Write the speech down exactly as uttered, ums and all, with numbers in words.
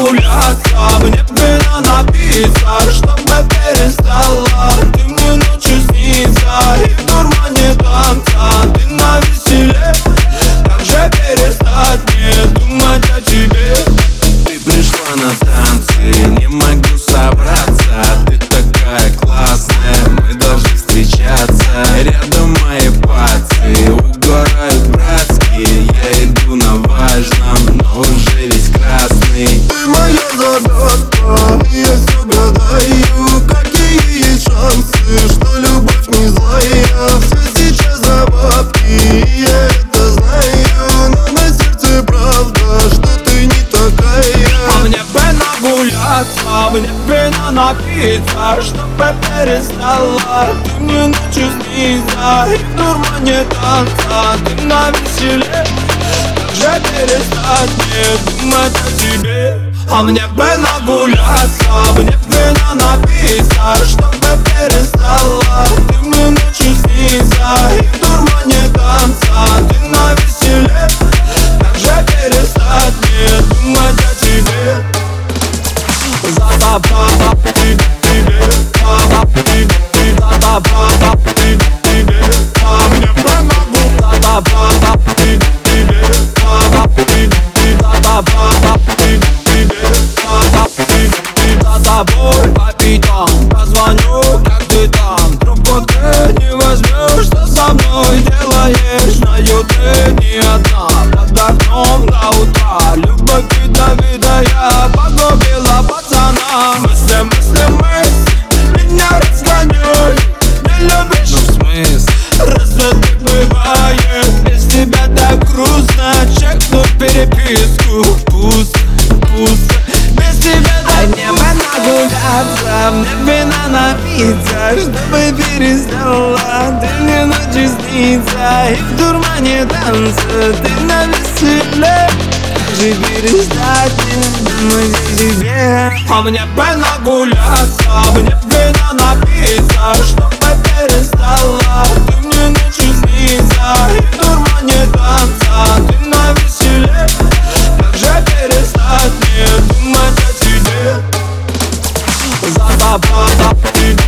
нагуляться, мне бы напиться, чтобы перестала ты мне ночью снится, и в кармане танца ты на веселе. Как же перестать мне думать о тебе? Ты пришла на танцы, не могу собраться, ты такая классная, мы должны встречаться. Рядом мои пальцы угорают братские, я иду на важном, но уже весь красный. Ты моя загадка, я все гадаю, какие есть шансы, что любовь не злая. Все сейчас за бабки, я это знаю, но на сердце правда, что ты не такая. А мне бы нагуляться, мне бы напиться, чтобы перестала ты мне ночью снится, и в дурмане танца ты навеселе. Как же перестать мне думать о тебе? А мне бы нагуляться, мне бы напиться, чтобы перестала ты мне ночью снится, и в дурмане танца ты навеселе. Как же перестать мне думать о тебе? За-ба-ба-ба, тебе, ба-ба, тебе, за-ба-ба-ба, тебе, а мне бы нагуляться, за-ба-ба-ба, тебе, ба-ба, тебе, за-ба-ба-ба, тебе, ба-ба, тебе, за тобой по пятам позвоню, как ты там, трубку ты не возьмешь, что со мной делаешь, знаю, ты не одна, под окном до утра, любовь ядовитая, я погубила пацана. Мысли, мысли, мысли, меня разгоняй, не любишь, ну в смысле, разве ты бывает, без тебя так грустно, чекну переписку, пусто, пусто, без тебя так грустно. Мне бы нагуляться, мне бы напиться, чтобы перестала ты мне ночью снится, и в дурмане танца ты навеселе. Как же перестать мне думать о тебе? А мне бы нагуляться, мне бы напиться, чтобы перестала ты мне ночью снится, и в дурмане танца ты навеселе. Как же перестать мне думать о тебе? За-ба-ба-ба, тебе.